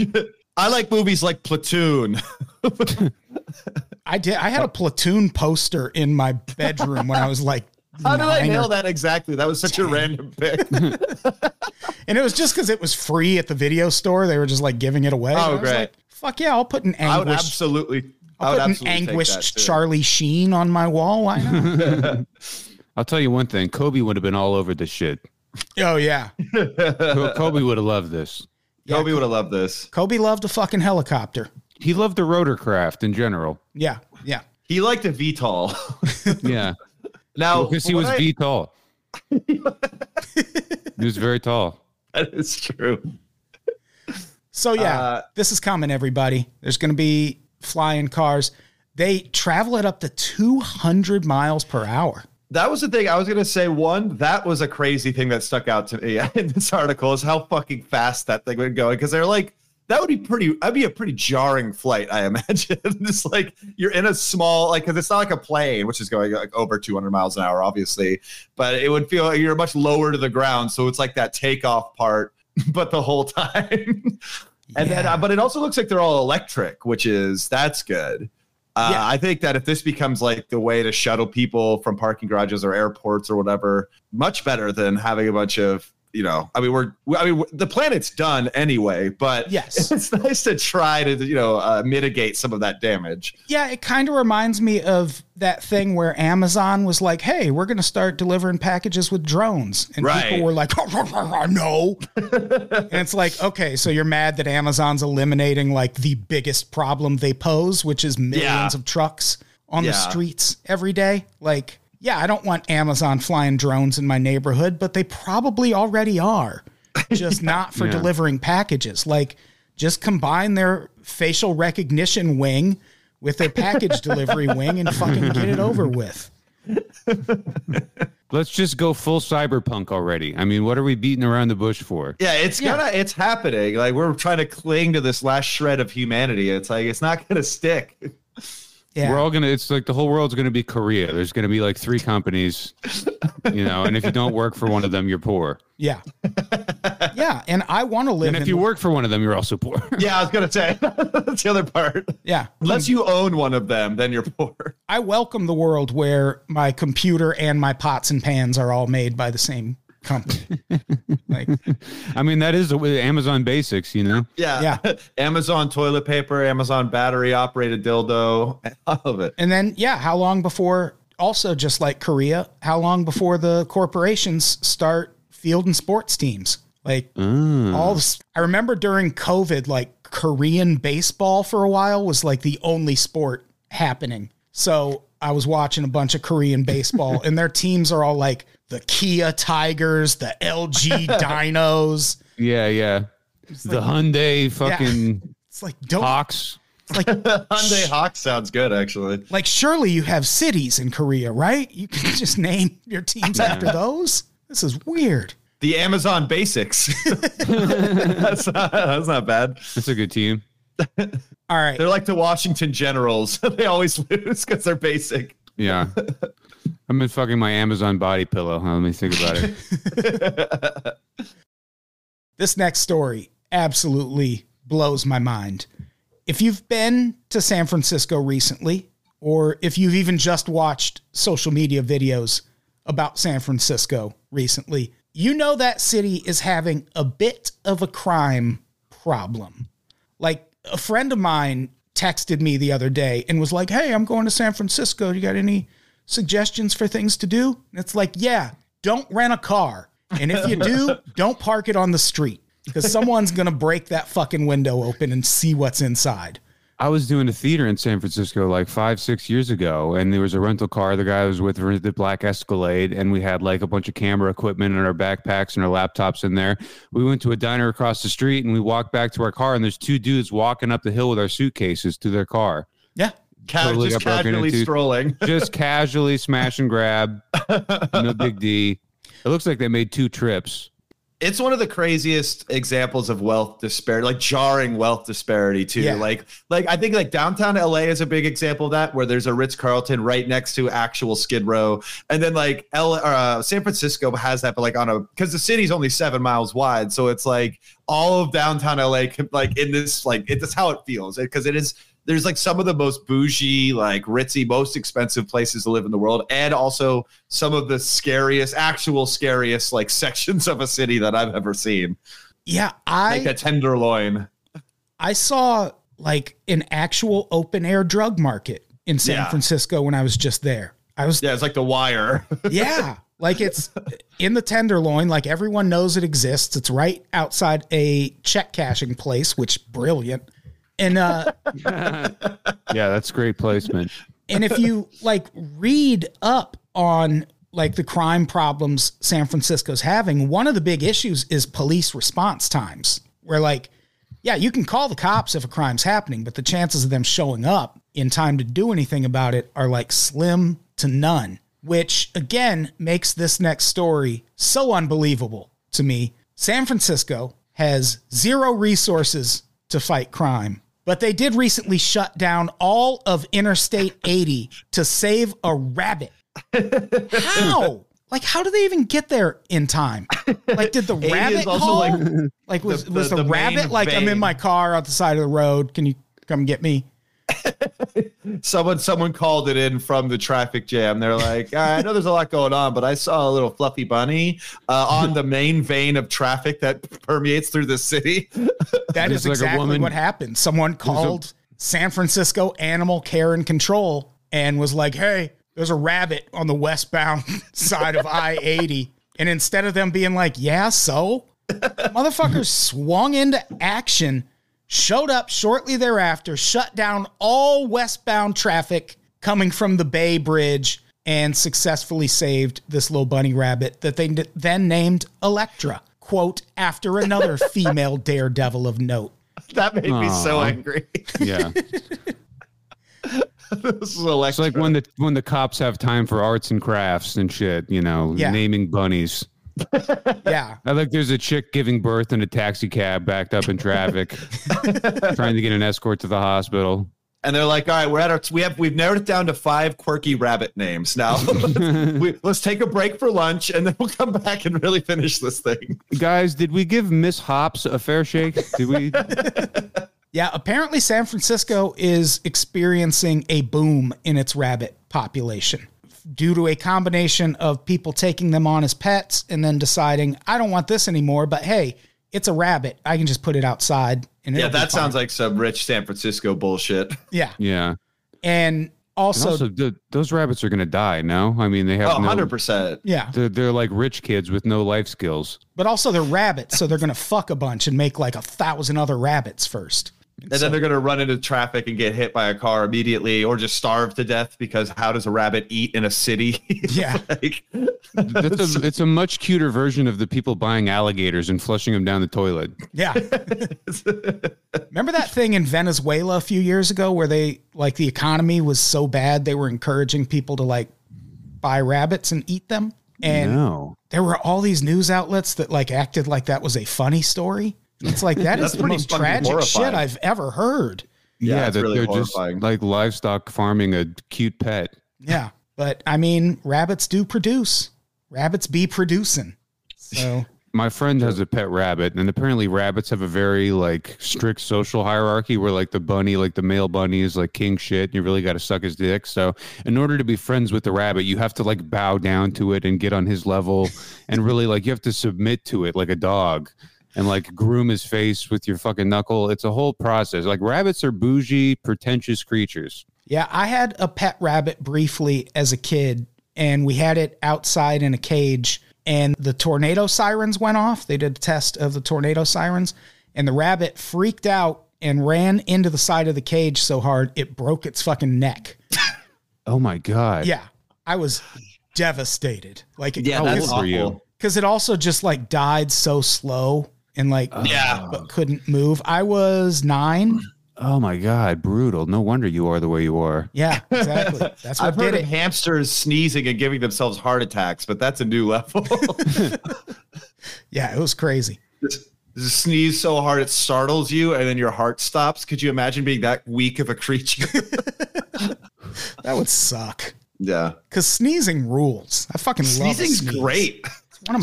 I like movies like Platoon. I had a Platoon poster in my bedroom when I was like, how did I nail that exactly? That was such a random pick. And it was just because it was free at the video store. They were just like giving it away. Oh, great. Like, fuck yeah, I'll put an anguished, I would absolutely Charlie Sheen on my wall. Why not? I'll tell you one thing. Kobe would have been all over this shit. Oh, yeah. Kobe would have loved this. Yeah, Kobe would have loved this. Kobe loved the fucking helicopter. He loved the rotorcraft in general. Yeah, yeah. He liked a VTOL. Yeah. Now, because he was VTOL. He was very tall. That is true. So, yeah, this is coming, everybody. There's going to be flying cars. They travel at up to 200 miles per hour. That was the thing I was going to say. One, that was a crazy thing that stuck out to me in this article is how fucking fast that thing would go. Because they're like, that would be a pretty jarring flight, I imagine. It's like you're in a small, like, because it's not like a plane, which is going like over 200 miles an hour, obviously. But it would feel like you're much lower to the ground. So it's like that takeoff part, but the whole time. And then, but it also looks like they're all electric, that's good. I think that if this becomes like the way to shuttle people from parking garages or airports or whatever, much better than having a bunch of you know, I mean, the planet's done anyway, but yes, it's nice to try to, you know, mitigate some of that damage. Yeah. It kind of reminds me of that thing where Amazon was like, hey, we're going to start delivering packages with drones. And people were like, no. And it's like, okay, so you're mad that Amazon's eliminating like the biggest problem they pose, which is millions of trucks on the streets every day. Like, yeah, I don't want Amazon flying drones in my neighborhood, but they probably already are, just not for delivering packages. Like, just combine their facial recognition wing with their package delivery wing and fucking get it over with. Let's just go full cyberpunk already. I mean, what are we beating around the bush for? Yeah, it's gonna, it's happening. Like, we're trying to cling to this last shred of humanity. It's like, it's not gonna stick. Yeah. We're all going to, it's like the whole world's going to be Korea. There's going to be like three companies, you know, and if you don't work for one of them, you're poor. Yeah. Yeah. And I want to live. And if you work for one of them, you're also poor. Yeah. I was going to say that's the other part. Yeah. Unless you own one of them, then you're poor. I welcome the world where my computer and my pots and pans are all made by the same company. Like, I mean, that is Amazon Basics, you know? Yeah. Yeah. Amazon toilet paper, Amazon battery operated dildo, all of it. And then, yeah, how long before, also just like Korea, how long before the corporations start fielding sports teams? Like, I remember during COVID, like Korean baseball for a while was like the only sport happening. So I was watching a bunch of Korean baseball and their teams are all like the Kia Tigers, the LG Dinos. Yeah, yeah. It's the like, Hyundai fucking it's like, don't, Hawks. It's like Hyundai Hawks sounds good, actually. Like, surely you have cities in Korea, right? You can just name your teams after those? This is weird. The Amazon Basics. That's not bad. That's a good team. All right. They're like the Washington Generals. They always lose because they're basic. Yeah. I've been fucking my Amazon body pillow. Let me think about it. This next story absolutely blows my mind. If you've been to San Francisco recently, or if you've even just watched social media videos about San Francisco recently, you know that city is having a bit of a crime problem. Like, a friend of mine texted me the other day and was like, hey, I'm going to San Francisco. You got any suggestions for things to do? And it's like, yeah, don't rent a car. And if you do, don't park it on the street because someone's going to break that fucking window open and see what's inside. I was doing a theater in San Francisco like 5-6 years ago, and there was a rental car. The guy I was with rented the black Escalade, and we had like a bunch of camera equipment in our backpacks and our laptops in there. We went to a diner across the street, and we walked back to our car, and there's two dudes walking up the hill with our suitcases to their car. Yeah. Totally just casually strolling. Just casually smash and grab. No big D. It looks like they made two trips. It's one of the craziest examples of wealth disparity, like jarring wealth disparity too. Yeah. Like I think like downtown LA is a big example of that, where there's a Ritz-Carlton right next to actual Skid Row. And then like San Francisco has that, but like because the city's only 7 miles wide. So it's like all of downtown LA, like in this, like it's how it feels because it is. There's like some of the most bougie, like ritzy, most expensive places to live in the world. And also some of the scariest like sections of a city that I've ever seen. Yeah. Like a Tenderloin. I saw like an actual open air drug market in San Francisco when I was just there. It's like The Wire. Yeah. Like it's in the Tenderloin. Like everyone knows it exists. It's right outside a check cashing place, which brilliant. And that's great placement. And if you like read up on like the crime problems San Francisco's having, one of the big issues is police response times, where like, yeah, you can call the cops if a crime's happening, but the chances of them showing up in time to do anything about it are like slim to none, which again makes this next story so unbelievable to me. San Francisco has zero resources to fight crime. But they did recently shut down all of Interstate 80 to save a rabbit. How? Like, how do they even get there in time? Like, did the rabbit call? Like was the rabbit like, I'm in my car out the side of the road. Can you come get me? Someone called it in from the traffic jam. They're like, I know there's a lot going on, but I saw a little fluffy bunny on the main vein of traffic that permeates through the city. That is like exactly what happened. Someone called San Francisco Animal Care and Control and was like, hey, there's a rabbit on the westbound side of I-80. And instead of them being like, yeah, so motherfuckers swung into action, showed up shortly thereafter, shut down all westbound traffic coming from the Bay Bridge, and successfully saved this little bunny rabbit that they then named Electra, quote, after another female daredevil of note. That made me so angry. Yeah. This is Electra. It's like when the cops have time for arts and crafts and shit, you know, naming bunnies. Yeah. I like there's a chick giving birth in a taxi cab backed up in traffic trying to get an escort to the hospital. And they're like, all right, we've narrowed it down to 5 quirky rabbit names. Now let's take a break for lunch and then we'll come back and really finish this thing. Guys, did we give Miss Hops a fair shake? Did we? Yeah, apparently San Francisco is experiencing a boom in its rabbit population due to a combination of people taking them on as pets and then deciding, I don't want this anymore, but hey, it's a rabbit. I can just put it outside. And yeah, that sounds like some rich San Francisco bullshit. Yeah. Yeah. And also those rabbits are going to die, no? I mean, they have 100%. Yeah. They're like rich kids with no life skills. But also they're rabbits, so they're going to fuck a bunch and make like 1,000 other rabbits first. And then they're going to run into traffic and get hit by a car immediately or just starve to death because how does a rabbit eat in a city? Yeah. It's a much cuter version of the people buying alligators and flushing them down the toilet. Yeah. Remember that thing in Venezuela a few years ago where they the economy was so bad, they were encouraging people to buy rabbits and eat them. And there were all these news outlets that acted like that was a funny story. It's like, that's the most tragic shit I've ever heard. Yeah, that really they're horrifying. Just like livestock farming a cute pet. Yeah, but I mean, rabbits do produce. Rabbits be producing. So my friend has a pet rabbit, and apparently rabbits have a very strict social hierarchy where the bunny, the male bunny is king shit, and you really got to suck his dick. So in order to be friends with the rabbit, you have to bow down to it and get on his level, and really you have to submit to it like a dog. And groom his face with your fucking knuckle. It's a whole process. Rabbits are bougie, pretentious creatures. Yeah, I had a pet rabbit briefly as a kid, and we had it outside in a cage, and the tornado sirens went off. They did a test of the tornado sirens, and the rabbit freaked out and ran into the side of the cage so hard it broke its fucking neck. Oh my God. Yeah, I was devastated. That's awful. Because it also just died so slow. And but couldn't move. I was 9. Oh my God, brutal. No wonder you are the way you are. Yeah, exactly. That's what I've heard of hamsters sneezing and giving themselves heart attacks, but that's a new level. Yeah, it was crazy. Just sneeze so hard it startles you and then your heart stops. Could you imagine being that weak of a creature? That would suck. Yeah. Because sneezing rules. I fucking love sneezing. Sneezing's great.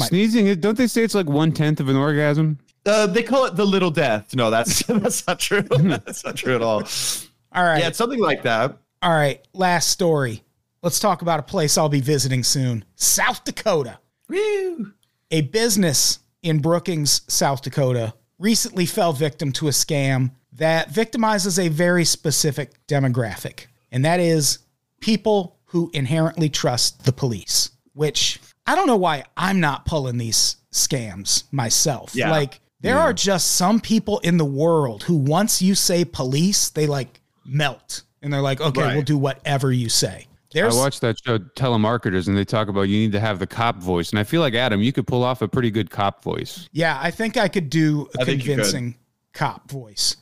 Sneezing, don't they say it's 1/10 of an orgasm? They call it the little death. No, that's not true. That's not true at all. All right. Yeah, it's something like that. All right. Last story. Let's talk about a place I'll be visiting soon. South Dakota. Woo! A business in Brookings, South Dakota, recently fell victim to a scam that victimizes a very specific demographic, and that is people who inherently trust the police, which... I don't know why I'm not pulling these scams myself. Yeah. There are just some people in the world who once you say police, they melt. And they're like, okay, we'll do whatever you say. I watched that show Telemarketers, and they talk about you need to have the cop voice. And I feel like, Adam, you could pull off a pretty good cop voice. Yeah, I think I could do a convincing cop voice.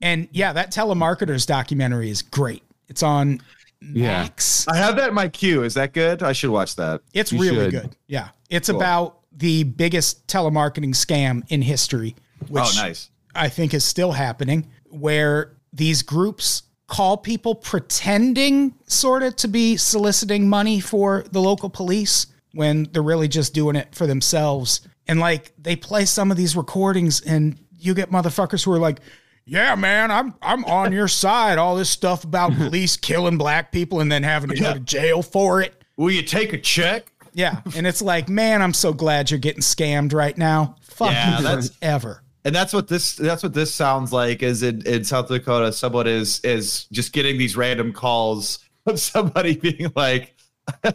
And yeah, that Telemarketers documentary is great. It's on... Max. I have that in my queue. Is that good? I should watch that. It's really good. Yeah. It's about the biggest telemarketing scam in history, which I think is still happening, where these groups call people pretending sort of to be soliciting money for the local police when they're really just doing it for themselves. And they play some of these recordings and you get motherfuckers who are like, yeah, man, I'm on your side. All this stuff about police killing black people and then having to go to jail for it. Will you take a check? Yeah. And it's like, man, I'm so glad you're getting scammed right now. Fuck you forever. And that's what this sounds like is in South Dakota. Someone is just getting these random calls of somebody being like,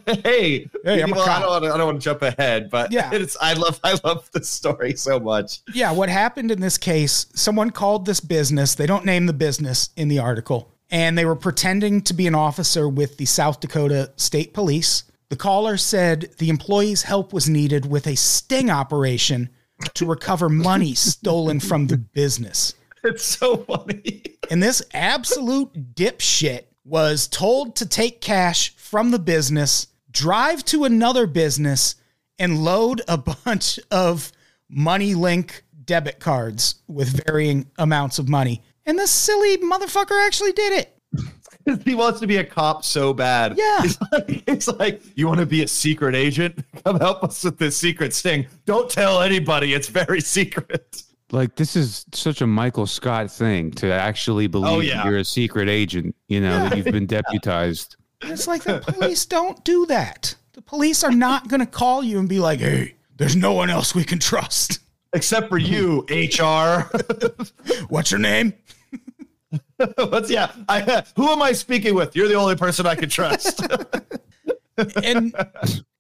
Hey, I don't want to jump ahead, but I love this story so much. Yeah, what happened in this case, someone called this business. They don't name the business in the article, and they were pretending to be an officer with the South Dakota State Police. The caller said the employee's help was needed with a sting operation to recover money stolen from the business. It's so funny. And this absolute dipshit was told to take cash from the business, drive to another business, and load a bunch of MoneyLink debit cards with varying amounts of money. And this silly motherfucker actually did it. He wants to be a cop so bad. Yeah. It's like, you want to be a secret agent? Come help us with this secret sting. Don't tell anybody. It's very secret. Like, this is such a Michael Scott thing to actually believe you're a secret agent, that you've been deputized. It's like the police don't do that. The police are not going to call you and be like, hey, there's no one else we can trust. Except for you, HR. What's your name? Who am I speaking with? You're the only person I can trust. And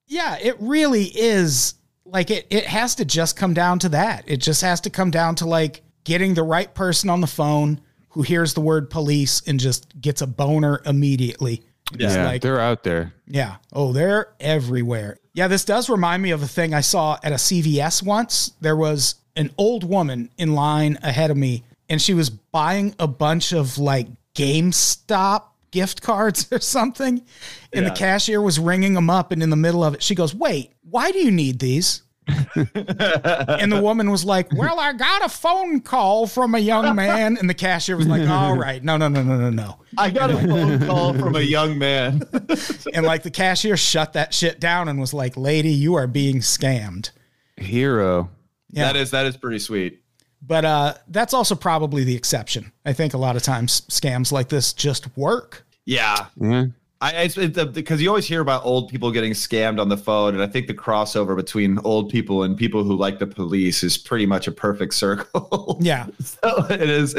yeah, it really is. Like it has to just come down to that. It just has to come down to like getting the right person on the phone who hears the word police and just gets a boner immediately. Yeah, like, they're out there. Yeah. Oh, they're everywhere. Yeah, this does remind me of a thing I saw at a CVS once. There was an old woman in line ahead of me, and she was buying a bunch of like GameStop gift cards or something, and the cashier was ringing them up, and in the middle of it she goes, wait, why do you need these? And the woman was like, well, I got a phone call from a young man, and the cashier was like, all right, no, I got a phone call from a young man. And like the cashier shut that shit down and was like, lady, you are being scammed. Hero. Yeah. That is pretty sweet. But that's also probably the exception. I think a lot of times scams like this just work. Yeah. Mm-hmm. Because you always hear about old people getting scammed on the phone. And I think the crossover between old people and people who like the police is pretty much a perfect circle. Yeah. So it is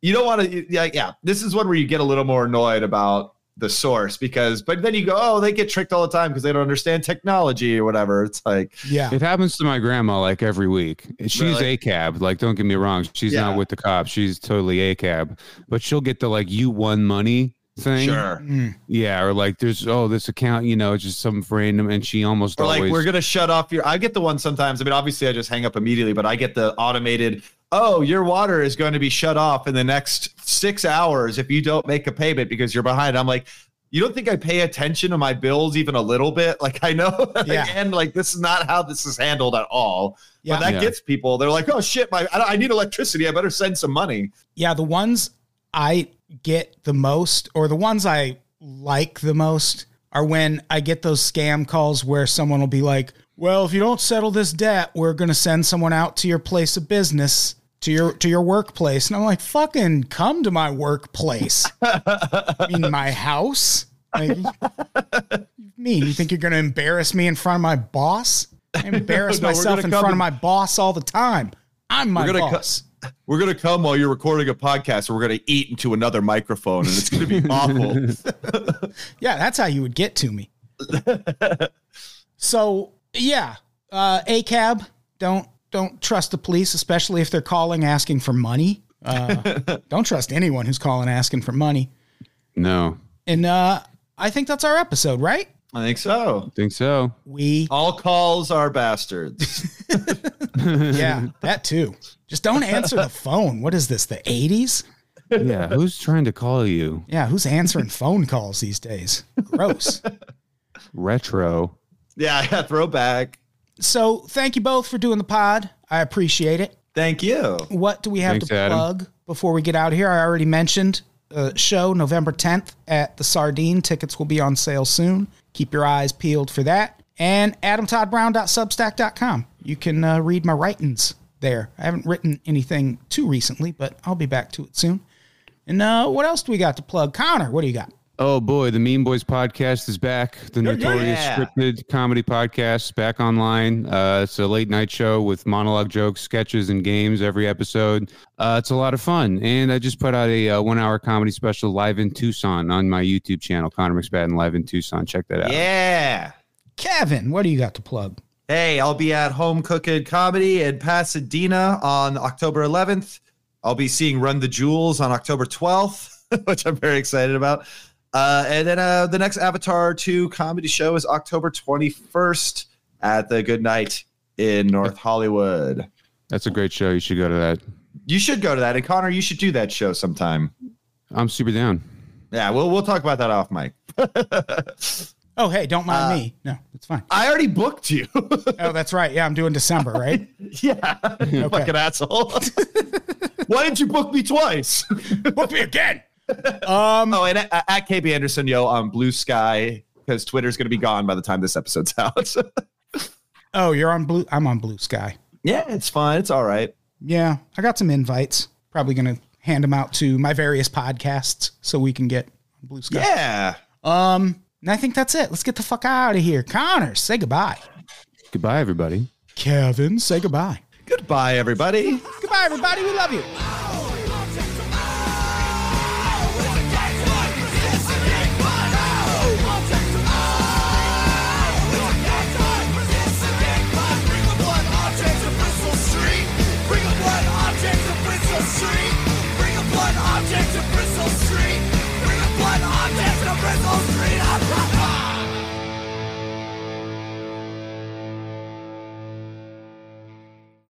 you don't want to. Yeah. This is one where you get a little more annoyed about the source but then you go, oh, they get tricked all the time because they don't understand technology or whatever. It's like, yeah, it happens to my grandma like every week. She's really? ACAB. Like, don't get me wrong. She's not with the cops. She's totally ACAB, but she'll get the like you won money thing. Sure. Mm. Yeah. Or like there's, this account, it's just some random, and she almost always, like, we're going to shut off I get the one sometimes. I mean, obviously I just hang up immediately, but I get the automated, oh, your water is going to be shut off in the next 6 hours if you don't make a payment because you're behind. I'm like, you don't think I pay attention to my bills even a little bit? Like, I know. And like, this is not how this is handled at all. Yeah. But that gets people. They're like, oh, shit, I need electricity. I better send some money. Yeah, the ones I get the most, or the ones I like the most, are when I get those scam calls where someone will be like, well, if you don't settle this debt, we're going to send someone out to your place of business, to your workplace. And I'm like, fucking come to my workplace. I mean, my house. You think you're going to embarrass me in front of my boss? I embarrass myself in front of my boss all the time. I'm my boss. We're going to come while you're recording a podcast, and we're going to eat into another microphone, and it's going to be awful. Yeah, that's how you would get to me. So, yeah, ACAB, don't trust the police, especially if they're calling asking for money. Don't trust anyone who's calling asking for money. No. And I think that's our episode, right? I think so. All calls are bastards. Yeah, that too. Just don't answer the phone. What is this, the 80s? Yeah, who's trying to call you? Yeah, who's answering phone calls these days? Gross. Retro. Yeah, throwback. So thank you both for doing the pod. I appreciate it. Thank you. What do we have to plug before we get out of here? I already mentioned show November 10th at the Sardine. Tickets will be on sale soon. Keep your eyes peeled for that. And AdamToddBrown.substack.com. You can read my writings there. I haven't written anything too recently, but I'll be back to it soon. And what else do we got to plug? Connor, what do you got? Oh, boy, the Mean Boys podcast is back. The notorious scripted comedy podcast is back online. It's a late-night show with monologue jokes, sketches, and games every episode. It's a lot of fun. And I just put out a one-hour comedy special live in Tucson on my YouTube channel, Connor McSpadden Live in Tucson. Check that out. Yeah. Kevin, what do you got to plug? Hey, I'll be at Home Cooking Comedy in Pasadena on October 11th. I'll be seeing Run the Jewels on October 12th, which I'm very excited about. And then the next Avatar 2 comedy show is October 21st at the Good Night in North Hollywood. That's a great show. You should go to that. You should go to that. And Connor, you should do that show sometime. I'm super down. Yeah, we'll talk about that off mic. Oh, hey, don't mind me. No, it's fine. I already booked you. Oh, that's right. Yeah, I'm doing December, right? Yeah. Okay. Fucking asshole. Why didn't you book me twice? Book me again. And at KB Anderson, yo, on Blue Sky, because Twitter's going to be gone by the time this episode's out. Oh, you're on Blue? I'm on Blue Sky. Yeah, it's fine. It's all right. Yeah, I got some invites. Probably going to hand them out to my various podcasts so we can get Blue Sky. Yeah. And I think that's it. Let's get the fuck out of here. Connor, say goodbye. Goodbye, everybody. Kevin, say goodbye. Goodbye, everybody. Goodbye, everybody. We love you. Bring a blood object to Bristol Street. Bring a blood object to Bristol Street.